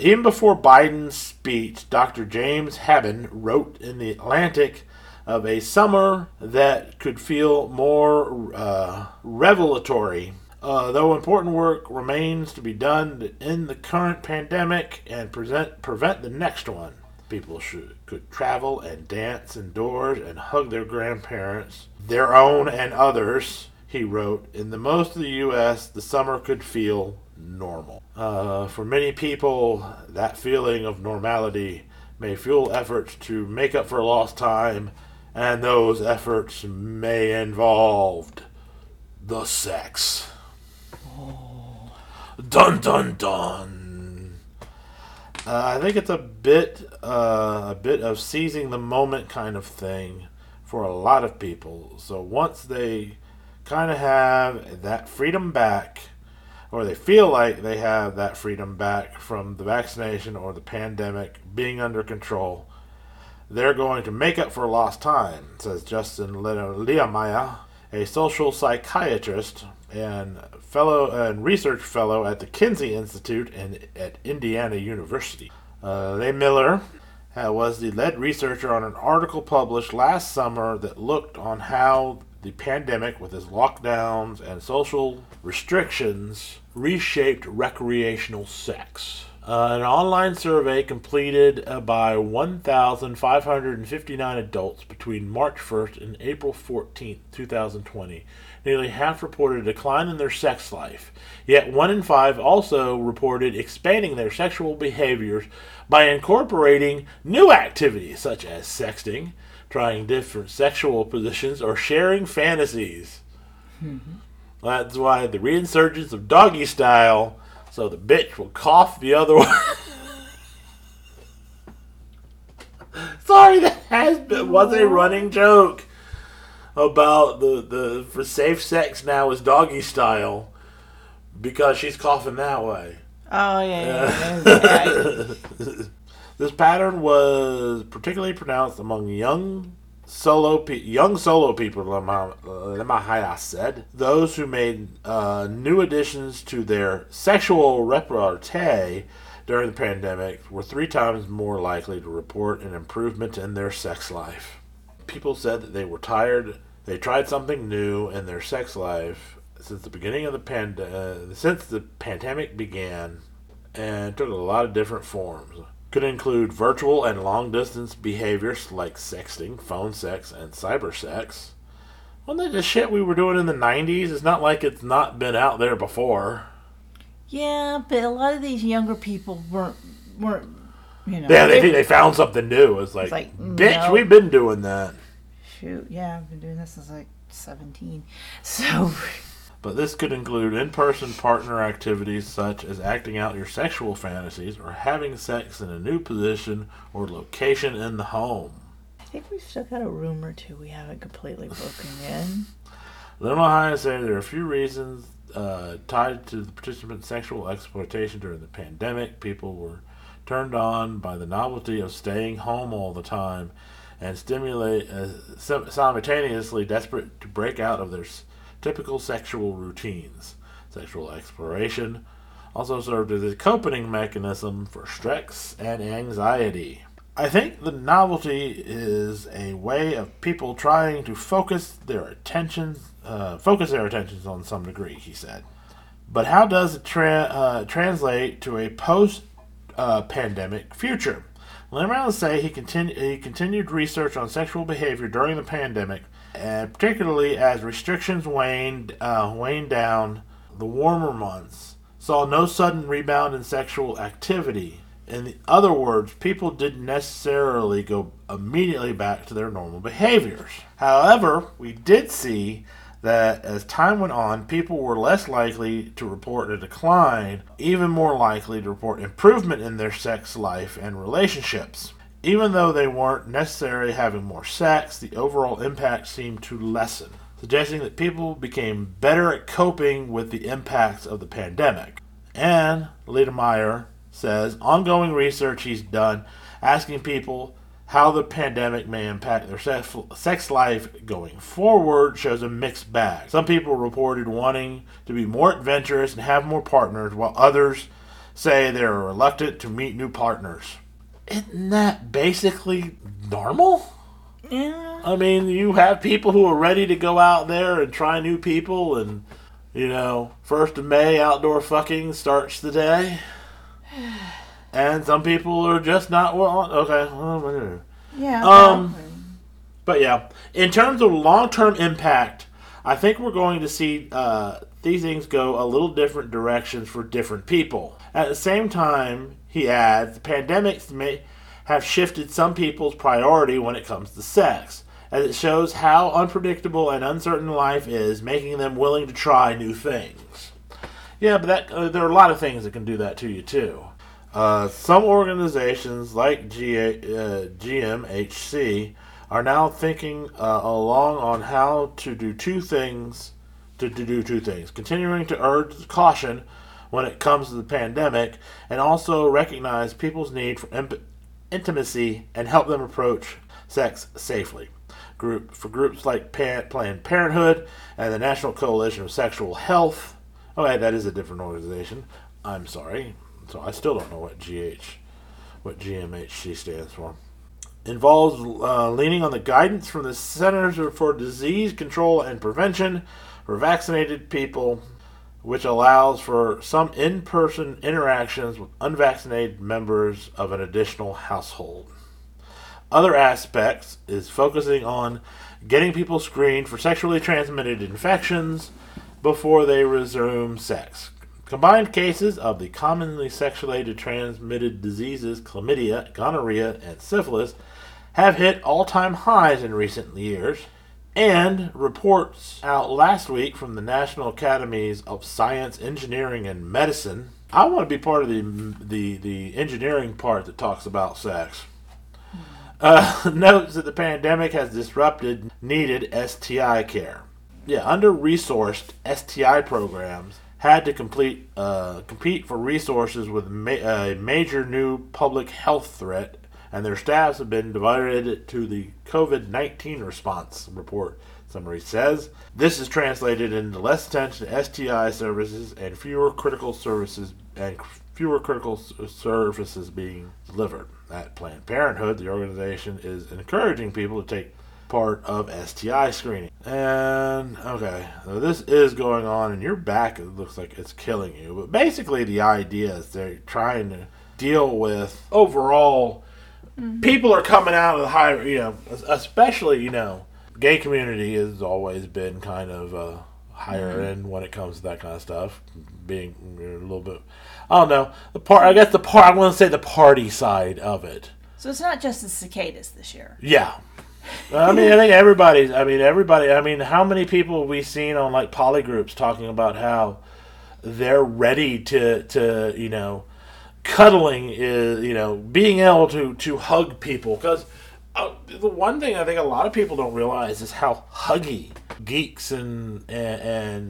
Even before Biden's speech, Dr. James Haben wrote in The Atlantic of a summer that could feel more revelatory. Though important work remains to be done to end the current pandemic and prevent the next one. People could travel and dance indoors and hug their grandparents, their own and others, he wrote. In the most of the U.S., the summer could feel normal. For many people, that feeling of normality may fuel efforts to make up for lost time, and those efforts may involve the sex. Oh. Dun dun dun. I think it's a bit of seizing the moment kind of thing for a lot of people. So once they kind of have that freedom back, or they feel like they have that freedom back from the vaccination or the pandemic being under control, they're going to make up for lost time, says Justin Lehmiller, a social psychiatrist and research fellow at the Kinsey Institute and at Indiana University. Lehmiller was the lead researcher on an article published last summer that looked on how the pandemic, with its lockdowns and social restrictions, reshaped recreational sex. An online survey completed by 1,559 adults between March 1st and April 14th, 2020. Nearly half reported a decline in their sex life, yet 1 in 5 also reported expanding their sexual behaviors by incorporating new activities such as sexting, trying different sexual positions, or sharing fantasies. Mm-hmm. That's why the reinsurgence of doggy style, so the bitch will cough the other one. Sorry, that was a running joke about the for safe sex now is doggy style because she's coughing that way. Oh, yeah. Okay. This pattern was particularly pronounced among young solo people, Lemahaya said. Those who made new additions to their sexual repertoire during the pandemic were 3 times more likely to report an improvement in their sex life. People said that they were tired. They tried something new in their sex life since the beginning of the pandemic began, and took a lot of different forms. Could include virtual and long-distance behaviors like sexting, phone sex, and cyber sex. Wasn't that the shit we were doing in the 90s? It's not like it's not been out there before. Yeah, but a lot of these younger people weren't you know. Yeah, they think they found something new. It's like bitch, no. We've been doing that. Shoot, yeah, I've been doing this since like 17. So... But this could include in-person partner activities such as acting out your sexual fantasies or having sex in a new position or location in the home. I think we've still got a room or two we haven't completely broken in. Lemahaya said there are a few reasons tied to the participants' sexual exploitation during the pandemic. People were turned on by the novelty of staying home all the time and simultaneously desperate to break out of their typical sexual routines. Sexual exploration also served as a coping mechanism for stress and anxiety. I think the novelty is a way of people trying to focus their attentions on some degree, he said. But how does it translate to a post-pandemic future? Lemahaya said he continued research on sexual behavior during the pandemic, and particularly as restrictions waned down, the warmer months saw no sudden rebound in sexual activity. In other words, people didn't necessarily go immediately back to their normal behaviors. However, we did see that as time went on, people were less likely to report a decline, even more likely to report improvement in their sex life and relationships. Even though they weren't necessarily having more sex, the overall impact seemed to lessen, suggesting that people became better at coping with the impacts of the pandemic. And Ledermeyer says, ongoing research he's done asking people how the pandemic may impact their sex life going forward shows a mixed bag. Some people reported wanting to be more adventurous and have more partners, while others say they're reluctant to meet new partners. Isn't that basically normal? Yeah. I mean, you have people who are ready to go out there and try new people, and, you know, 1st of May outdoor fucking starts the day. And some people are just not, well, okay. Yeah. Exactly. But yeah, in terms of long-term impact, I think we're going to see these things go a little different directions for different people. At the same time, he adds, the pandemics may have shifted some people's priority when it comes to sex, as it shows how unpredictable and uncertain life is, making them willing to try new things. Yeah, but that, there are a lot of things that can do that to you, too. Some organizations, like GMHC, are now thinking along on how to do two things, continuing to urge caution when it comes to the pandemic, and also recognize people's need for intimacy and help them approach sex safely. For groups like Planned Parenthood and the National Coalition of Sexual Health. Okay, that is a different organization. I'm sorry. So I still don't know what GMHC stands for. Involves leaning on the guidance from the Centers for Disease Control and Prevention for vaccinated people, which allows for some in-person interactions with unvaccinated members of an additional household. Other aspects is focusing on getting people screened for sexually transmitted infections before they resume sex. Combined cases of the commonly sexually transmitted diseases, chlamydia, gonorrhea, and syphilis, have hit all-time highs in recent years, and reports out last week from the National Academies of Science, Engineering, and Medicine. I want to be part of the engineering part that talks about sex. Notes that the pandemic has disrupted needed STI care. Yeah, under-resourced STI programs had to compete for resources with a major new public health threat, and their staffs have been divided to the COVID-19 response, report summary says. This is translated into less attention to STI services and fewer critical services being delivered. At Planned Parenthood, the organization is encouraging people to take part of STI screening. And, okay, so this is going on, and your back, it looks like it's killing you. But basically the idea is they're trying to deal with overall. People are coming out of the high, you know, especially, you know, gay community has always been kind of higher end when it comes to that kind of stuff. Being a little bit, I don't know, I want to say the party side of it. So it's not just the cicadas this year. Yeah. I mean, I think everybody, how many people have we seen on, like, poly groups talking about how they're ready to you know, cuddling is, you know, being able to hug people, because the one thing I think a lot of people don't realize is how huggy geeks and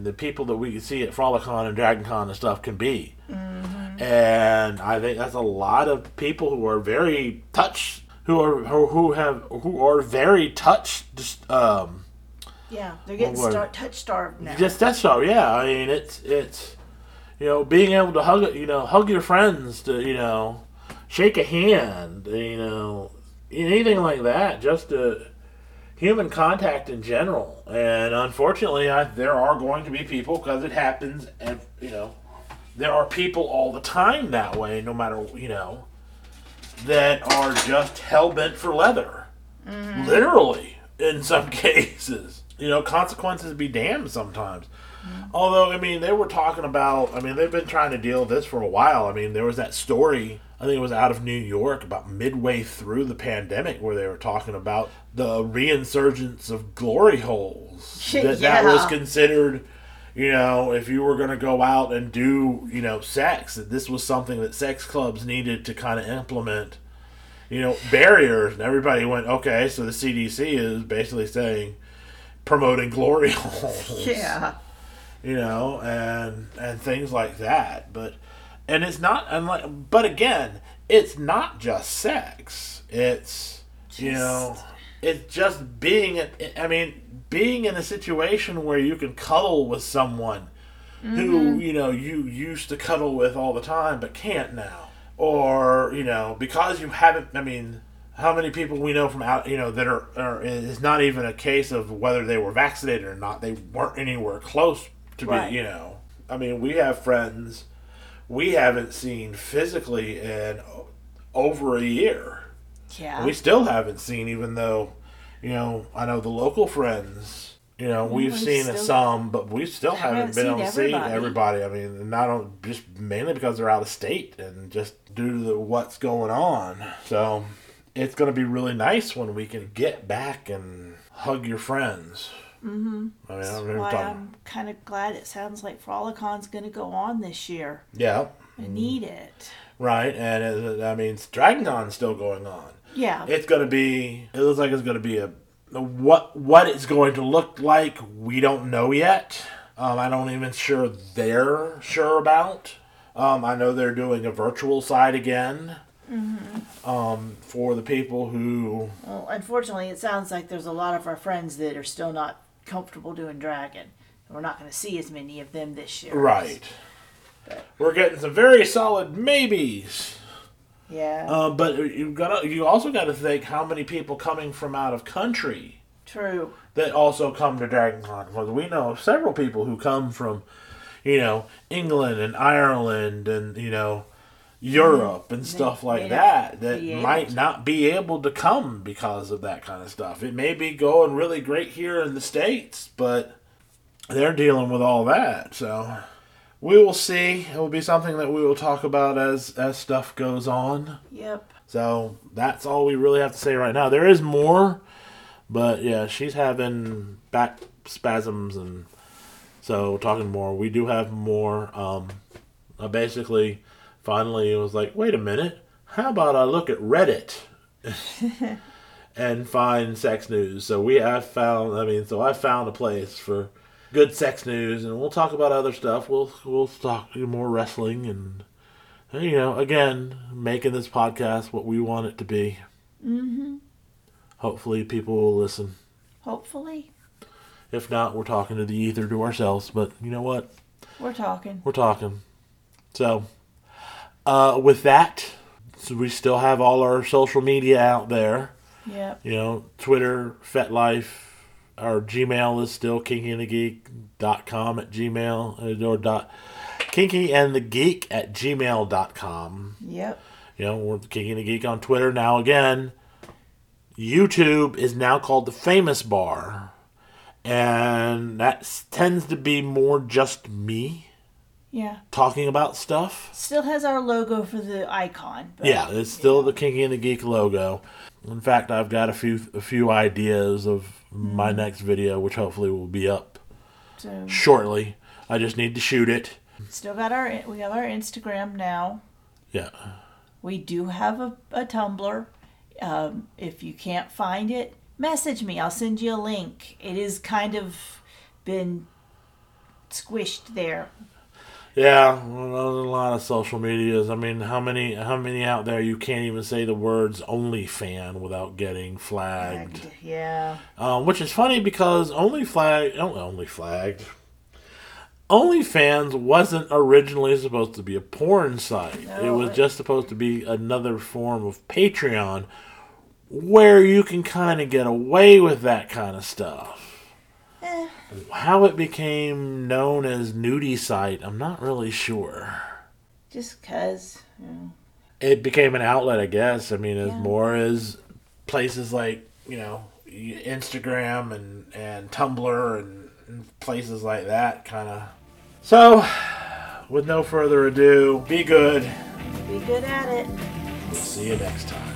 the people that we see at Frolicon and DragonCon and stuff can be. Mm-hmm. And I think that's a lot of people who are very touched, who are very touched. Just, yeah, they're getting touch starved now. Just touch starved. Yeah, I mean it's. You know, being able to hug your friends, to, you know, shake a hand, you know, anything like that, just human contact in general. And unfortunately, there are going to be people, because it happens, and, you know, there are people all the time that way, no matter, you know, that are just hell-bent for leather. Mm-hmm. Literally, in some cases. you know, consequences be damned sometimes. Mm-hmm. Although, I mean, they were talking about, I mean, they've been trying to deal with this for a while. I mean, there was that story, I think it was out of New York, about midway through the pandemic where they were talking about the reinsurgence of glory holes. That was considered, you know, if you were going to go out and do, you know, sex, that this was something that sex clubs needed to kind of implement, you know, barriers. And everybody went, okay, so the CDC is basically saying promoting glory holes. Yeah. You know, and things like that. But, and it's not, unlike, but again, it's not just sex. It's, just, you know, it's just being, I mean, being in a situation where you can cuddle with someone mm-hmm. who, you know, you used to cuddle with all the time, but can't now. Or, you know, because you haven't, I mean, how many people we know from out, you know, that are it's not even a case of whether they were vaccinated or not. They weren't anywhere close to be, you know. I mean, we have friends we haven't seen physically in over a year. Yeah. We still haven't seen, even though, you know, I know the local friends, you know, we've seen still, some, but we still haven't been able to see everybody. I mean, not on, just mainly because they're out of state and just due to the, what's going on. So it's going to be really nice when we can get back and hug your friends. Mm-hmm. I mean, that's why I'm kind of glad it sounds like Frolicon's going to go on this year. Yeah. I need it. Right. And I mean, DragonCon's still going on. Yeah. It's going to be, it looks like it's going to be a, what it's going to look like, we don't know yet. I don't even sure they're sure about. I know they're doing a virtual side again. Mm-hmm. For the people who... Well, unfortunately, it sounds like there's a lot of our friends that are still not comfortable doing Dragon. We're not going to see as many of them this year. Right. But... We're getting some very solid maybes. Yeah. But you also got to think how many people coming from out of country... True. ...that also come to DragonCon. Well, we know of several people who come from, you know, England and Ireland and, you know... Europe and stuff like that might not be able to come because of that kind of stuff. It may be going really great here in the States, but they're dealing with all that. So we will see. It will be something that we will talk about as stuff goes on. Yep. So that's all we really have to say right now. There is more, but yeah, she's having back spasms and so talking more. We do have more. Basically... Finally, it was like, wait a minute, how about I look at Reddit and find sex news? So I found a place for good sex news, and we'll talk about other stuff. We'll talk more wrestling and, you know, again, making this podcast what we want it to be. Mm-hmm. Hopefully people will listen. Hopefully. If not, we're talking to the ether to ourselves, but you know what? We're talking. So... with that, so we still have all our social media out there. Yeah. You know, Twitter, FetLife, our Gmail is still kinkyandthegeek.com at Gmail, or kinkyandthegeek@gmail.com. Yep. You know, we're Kinky and the Geek on Twitter. Now again, YouTube is now called The Famous Bar, and that tends to be more just me. Yeah. Talking about stuff. Still has our logo for the icon. But, yeah, it's still the Kinky and the Geek logo. In fact, I've got a few ideas of my next video, which hopefully will be up shortly. I just need to shoot it. Still got we have our Instagram now. Yeah. We do have a Tumblr. If you can't find it, message me. I'll send you a link. It is kind of been squished there. Yeah, well, a lot of social medias. I mean, how many out there you can't even say the words OnlyFan without getting flagged. Yeah. Which is funny because OnlyFans wasn't originally supposed to be a porn site. No, it was just supposed to be another form of Patreon where you can kind of get away with that kind of stuff. How it became known as nudie site, I'm not really sure. Just because. You know. It became an outlet, I guess. I mean, as more as places like, you know, Instagram and Tumblr and places like that, kind of. So, with no further ado, be good. Be good at it. We'll see you next time.